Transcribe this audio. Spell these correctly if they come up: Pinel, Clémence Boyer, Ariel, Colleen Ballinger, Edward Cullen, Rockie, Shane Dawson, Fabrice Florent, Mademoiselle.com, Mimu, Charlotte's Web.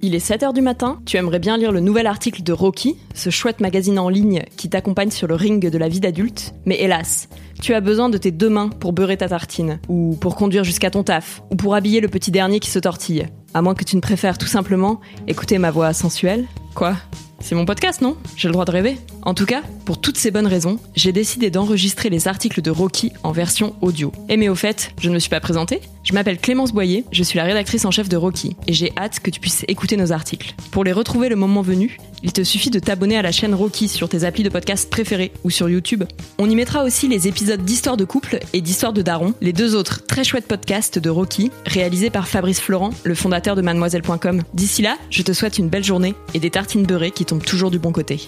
Il est 7h du matin, tu aimerais bien lire le nouvel article de Rockie, ce chouette magazine en ligne qui t'accompagne sur le ring de la vie d'adulte, mais hélas, tu as besoin de tes deux mains pour beurrer ta tartine, ou pour conduire jusqu'à ton taf, ou pour habiller le petit dernier qui se tortille. À moins que tu ne préfères tout simplement écouter ma voix sensuelle. Quoi ? C'est mon podcast, non ? J'ai le droit de rêver. En tout cas, pour toutes ces bonnes raisons, j'ai décidé d'enregistrer les articles de Rockie en version audio. Mais au fait, je ne me suis pas présentée. Je m'appelle Clémence Boyer, je suis la rédactrice en chef de Rockie, et j'ai hâte que tu puisses écouter nos articles. Pour les retrouver le moment venu, il te suffit de t'abonner à la chaîne Rockie sur tes applis de podcast préférés ou sur YouTube. On y mettra aussi les épisodes d'Histoire de couple et d'Histoire de daron, les deux autres très chouettes podcasts de Rockie, réalisés par Fabrice Florent, le fondateur de Mademoiselle.com. D'ici là, je te souhaite une belle journée et des tartines beurrées qui tombent toujours du bon côté.